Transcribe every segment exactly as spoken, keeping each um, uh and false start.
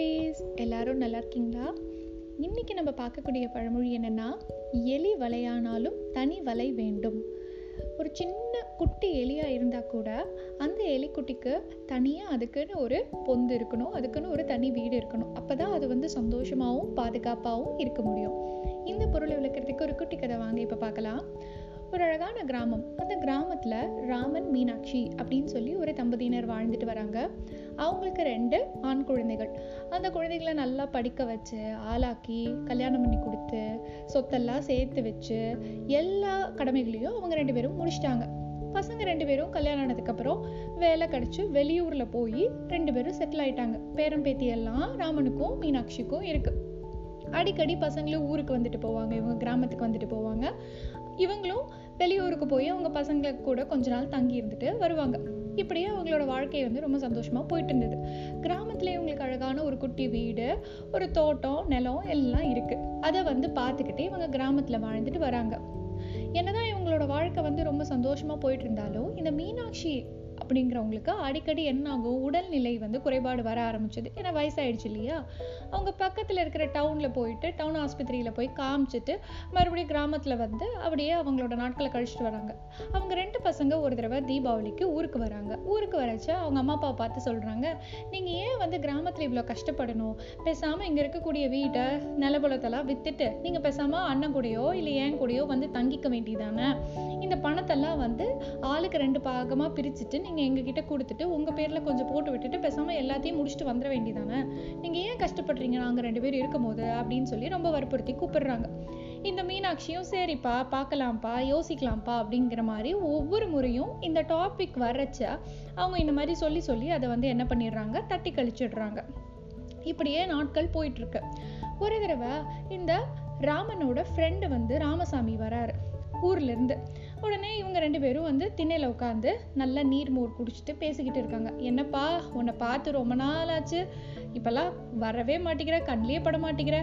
குட்டீஸ், எல்லாரும் நல்லா இருக்கீங்களா? இன்றைக்கி நம்ம பார்க்கக்கூடிய பழமொழி என்னென்னா, எலி வலையானாலும் தனி வலை வேண்டும். ஒரு சின்ன குட்டி எலியாக இருந்தால் கூட அந்த எலிக்குட்டிக்கு தனியாக அதுக்குன்னு ஒரு பொந்து இருக்கணும், அதுக்குன்னு ஒரு தனி வீடு இருக்கணும். அப்போ தான் அது வந்து சந்தோஷமாகவும் பாதுகாப்பாகவும் இருக்க முடியும். இந்த பொருளை விளக்கிறதுக்கு ஒரு குட்டி கதை வாங்க இப்போ பார்க்கலாம். ஒரு அழகான கிராமம். அந்த கிராமத்தில் ராமன், மீனாட்சி அப்படின்னு சொல்லி ஒரு தம்பதியினர் வாழ்ந்துட்டு வராங்க. அவங்களுக்கு ரெண்டு ஆண் குழந்தைகள். அந்த குழந்தைகளை நல்லா படிக்க வச்சு, ஆளாக்கி, கல்யாணம் பண்ணி கொடுத்து, சொத்தெல்லாம் சேர்த்து வச்சு, எல்லா கடமைகளையும் அவங்க ரெண்டு பேரும் முடிச்சிட்டாங்க. பசங்க ரெண்டு பேரும் கல்யாணத்துக்கு அப்புறம் வேலை கிடச்சி வெளியூரில் போய் ரெண்டு பேரும் செட்டில் ஆகிட்டாங்க. பேரம் பேத்தியெல்லாம் ராமனுக்கும் மீனாட்சிக்கும் இருக்குது. அடிக்கடி பசங்களும் ஊருக்கு வந்துட்டு போவாங்க, இவங்க கிராமத்துக்கு வந்துட்டு போவாங்க. இவங்களும் வெளியூருக்கு போய் அவங்க பசங்களை கூட கொஞ்ச நாள் தங்கி இருந்துட்டு வருவாங்க. இப்படியே அவங்களோட வாழ்க்கை வந்து ரொம்ப சந்தோஷமாக போயிட்டு இருந்தது. கிராமத்தில் இவங்களுக்கு அழகான ஒரு குட்டி வீடு, ஒரு தோட்டம், நிலம் எல்லாம் இருக்குது. அதை வந்து பார்த்துக்கிட்டே இவங்க கிராமத்தில் வாழ்ந்துட்டு வராங்க. என்னதான் இவங்களோட வாழ்க்கை வந்து ரொம்ப சந்தோஷமாக போயிட்டு இருந்தாலும், இந்த மீனாட்சி அப்படிங்கிறவங்களுக்கு அடிக்கடி என்ன ஆகும், உடல்நிலை வந்து குறைபாடு வர ஆரம்பிச்சது. ஏன்னா வயசாயிடுச்சு இல்லையா. அவங்க பக்கத்தில் இருக்கிற டவுனில் போயிட்டு டவுன் ஆஸ்பத்திரியில் போய் காமிச்சிட்டு மறுபடியும் கிராமத்தில் வந்து அப்படியே அவங்களோட நாட்களை கழிச்சிட்டு வராங்க. அவங்க ரெண்டு பசங்க ஒரு தடவை தீபாவளிக்கு ஊருக்கு வராங்க. ஊருக்கு வரச்சா அவங்க அம்மா அப்பாவை பார்த்து சொல்கிறாங்க, நீங்கள் ஏன் வந்து கிராமத்தில் இவ்வளோ கஷ்டப்படணும், பேசாமல் இங்கே இருக்கக்கூடிய வீட்டை நிலபுலத்தெல்லாம் விற்றுட்டு நீங்கள் பேசாமல் அண்ணன் கூடயோ இல்லை ஏன் கூடயோ வந்து தங்கிக்க வேண்டியதானே, இந்த பணத்தெல்லாம் வந்து ஆளுக்கு ரெண்டு பாகமாக பிரிச்சுட்டு நீங்கள் எங்ககிட்ட கொடுத்துட்டு உங்கள் பேரில் கொஞ்சம் போட்டு விட்டுட்டு பேசாமல் எல்லாத்தையும் முடிச்சுட்டு வந்துட வேண்டியதானே, நீங்கள் ஏன் கஷ்டப்படுறீங்க நாங்கள் ரெண்டு பேரும் இருக்கும்போது அப்படின்னு சொல்லி ரொம்ப வற்புறுத்தி கூப்பிடுறாங்க. இந்த மீனாட்சியும் சரிப்பா, பார்க்கலாம்ப்பா, யோசிக்கலாம்ப்பா அப்படிங்கிற மாதிரி ஒவ்வொரு முறையும் இந்த டாபிக் வரச்ச அவங்க இந்த மாதிரி சொல்லி சொல்லி அதை வந்து என்ன பண்ணிடுறாங்க, தட்டி கழிச்சிடுறாங்க. இப்படியே நாட்கள் போயிட்டுருக்கு. ஒரு தடவை இந்த ராமனோட ஃப்ரெண்டு வந்து ராமசாமி வராரு ஊர்லேருந்து. உடனே இவங்க ரெண்டு பேரும் வந்து திண்ணையில் உட்காந்து நல்லா நீர் மோர் குடிச்சிட்டு பேசிக்கிட்டு இருக்காங்க. என்னப்பா உன்னை பார்த்து ரொம்ப நாள் ஆச்சு, இப்போல்லாம் வரவே மாட்டேங்கிற, கண்ணிலே பட மாட்டேங்கிற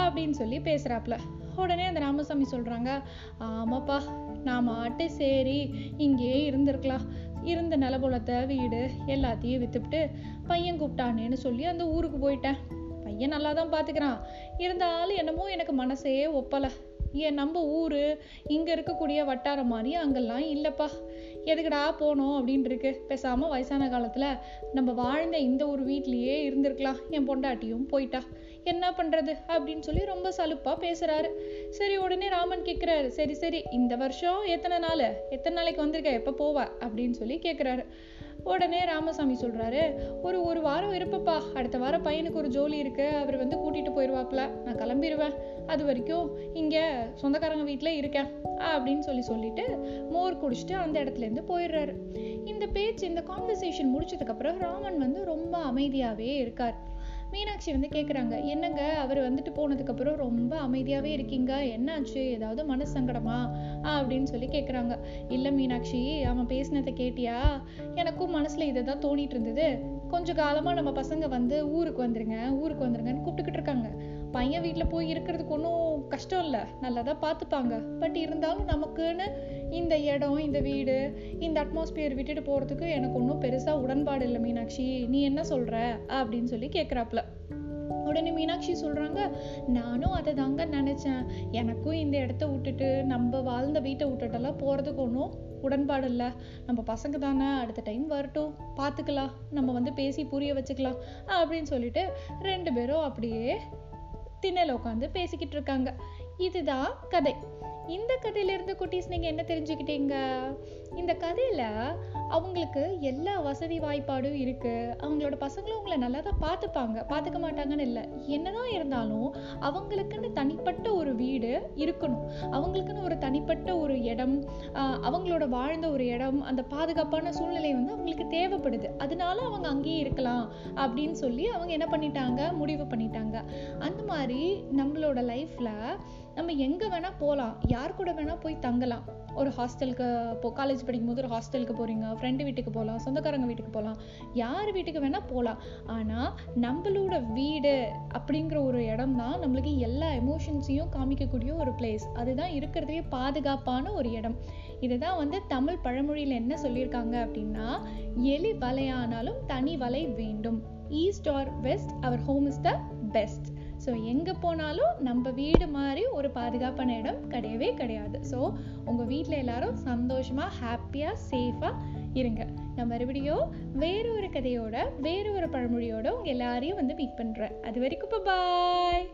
அப்படின்னு சொல்லி பேசுகிறாப்புல. உடனே அந்த ராமசாமி சொல்கிறாங்க, ஆமாப்பா நான் மாட்டு சரி இங்கேயே இருந்திருக்கலாம், இருந்த நிலபுலத்தை வீடு எல்லாத்தையும் விற்றுப்புட்டு பையன் கூப்பிட்டானேன்னு சொல்லி அந்த ஊருக்கு போயிட்டேன். பையன் நல்லா தான் பார்த்துக்கிறான், இருந்தாலும் என்னமோ எனக்கு மனசே ஒப்பலை. ஏன் நம்ம ஊர் இங்கே இருக்கக்கூடிய வட்டாரம் மாதிரி அங்கெல்லாம் இல்லைப்பா, எதுக்கடா போனோம் அப்படின்னு இருக்கு. பேசாமல் வயசான காலத்தில் நம்ம வாழ்ந்த இந்த ஒரு வீட்லேயே இருந்திருக்கலாம், என் பொண்டாட்டியும் போயிட்டா என்ன பண்ணுறது அப்படின்னு சொல்லி ரொம்ப சலுப்பாக பேசுகிறாரு. சரி உடனே ராமன் கேட்குறாரு, சரி சரி இந்த வருஷம் எத்தனை நாள், எத்தனை நாளைக்கு வந்திருக்க, எப்போ போவா அப்படின்னு சொல்லி கேட்குறாரு. உடனே ராமசாமி சொல்கிறாரு, ஒரு ஒரு வாரம் இருப்பப்பா, அடுத்த வாரம் பையனுக்கு ஒரு ஜோலி இருக்குது, அவர் வந்து கூட்டிகிட்டு போயிடுவாப்புல, நான் கிளம்பிடுவேன், அது வரைக்கும் இங்கே சொந்தக்காரங்க வீட்டில் இருக்கேன் அப்படின்னு சொல்லி சொல்லிட்டு மோர் குடிச்சிட்டு அந்த இடத்துலேருந்து போயிடுறாரு. இந்த பேச்சு, இந்த கான்வர்சேஷன் முடிச்சதுக்கப்புறம் ராமன் வந்து ரொம்ப அமைதியாகவே இருக்கார். மீனாட்சி வந்து கேட்குறாங்க, என்னங்க அவர் வந்துட்டு போனதுக்கப்புறம் ரொம்ப அமைதியாகவே இருக்கீங்க, என்னாச்சு, ஏதாவது மனசு சங்கடமா அப்படின்னு சொல்லி கேட்குறாங்க. இல்லை மீனாட்சி, அவன் பேசினதை கேட்டியா, எனக்கும் மனசில் இதை தான் தோணிட்டு இருந்தது, கொஞ்சம் காலமாக நம்ம பசங்க வந்து ஊருக்கு வந்துருங்க ஊருக்கு வந்துருங்கன்னு கூப்பிட்டுக்கிட்டு இருக்காங்க. பையன் வீட்டில் போய் இருக்கிறதுக்கு ஒன்றும் கஷ்டம் இல்லை, நல்லா தான் பார்த்துப்பாங்க, பட் இருந்தாலும் நமக்குன்னு இந்த இடம், இந்த வீடு, இந்த அட்மாஸ்பியர் விட்டுட்டு போகிறதுக்கு எனக்கு ஒன்றும் பெருசாக உடன்பாடு இல்லை மீனாட்சி, நீ என்ன சொல்கிற அப்படின்னு சொல்லி கேட்குறாப்புல. உடனே மீனாட்சி சொல்கிறாங்க, நானும் அதை தாங்க நினச்சேன், எனக்கும் இந்த இடத்த விட்டுட்டு நம்ம வாழ்ந்த வீட்டை விட்டுட்டெல்லாம் போகிறதுக்கு ஒன்றும் உடன்பாடு இல்லை, நம்ம பசங்க தானே, அடுத்த டைம் வரட்டும் பார்த்துக்கலாம், நம்ம வந்து பேசி புரிய வச்சுக்கலாம் அப்படின்னு சொல்லிட்டு ரெண்டு பேரும் அப்படியே திண்ணையில் உட்காந்து பேசிக்கிட்டு இருக்காங்க. இதுதான் கதை. இந்த கதையிலேருந்து குட்டீஸ் நீங்கள் என்ன தெரிஞ்சுக்கிட்டீங்க? இந்த கதையில் அவங்களுக்கு எல்லா வசதி வாய்ப்பாடும் இருக்குது, அவங்களோட பசங்களும் அவங்கள நல்லா தான் பார்த்துப்பாங்க, பார்த்துக்க மாட்டாங்கன்னு இல்லை, என்னதான் இருந்தாலும் அவங்களுக்குன்னு தனிப்பட்ட ஒரு வீடு இருக்கணும், அவங்களுக்குன்னு ஒரு தனிப்பட்ட ஒரு இடம், அவங்களோட வாழ்ந்த ஒரு இடம், அந்த பாதுகாப்பான சூழ்நிலை வந்து அவங்களுக்கு தேவைப்படுது, அதனால அவங்க அங்கேயே இருக்கலாம் அப்படின்னு சொல்லி அவங்க என்ன பண்ணிட்டாங்க, முடிவு பண்ணிட்டாங்க. அந்த மாதிரி நம்மளோட லைஃப்பில் நம்ம எங்கே வேணால் போகலாம், யார் கூட வேணால் போய் தங்கலாம். ஒரு ஹாஸ்டலுக்கு போ, காலேஜ் படிக்கும்போது ஒரு ஹாஸ்டலுக்கு போகிறீங்க, ஃப்ரெண்டு வீட்டுக்கு போகலாம், சொந்தக்காரங்க வீட்டுக்கு போகலாம், யார் வீட்டுக்கு வேணால் போகலாம். ஆனால் நம்மளோட வீடு அப்படிங்கிற ஒரு இடம் தான் நம்மளுக்கு எல்லா எமோஷன்ஸையும் காமிக்கக்கூடிய ஒரு பிளேஸ், அதுதான் இருக்கிறதுலே பாதுகாப்பான ஒரு இடம். இதுதான் வந்து தமிழ் பழமொழியில் என்ன சொல்லியிருக்காங்க அப்படின்னா, எலி வலையானாலும் தனி வலை வேண்டும். East or west, our home is the best. So எங்கே போனாலும் நம்ம வீடு மாதிரி ஒரு பாதுகாப்பான இடம் கிடையவே கிடையாது. ஸோ உங்கள் வீட்டில் எல்லாரும் சந்தோஷமாக ஹாப்பியாக சேஃபாக இருங்க. நான் மறுபடியும் வேறு ஒரு கதையோட வேறு ஒரு பழமொழியோட உங்கள் எல்லாரையும் வந்து மீட் பண்ணுறேன். அது வரைக்கும் பாய்.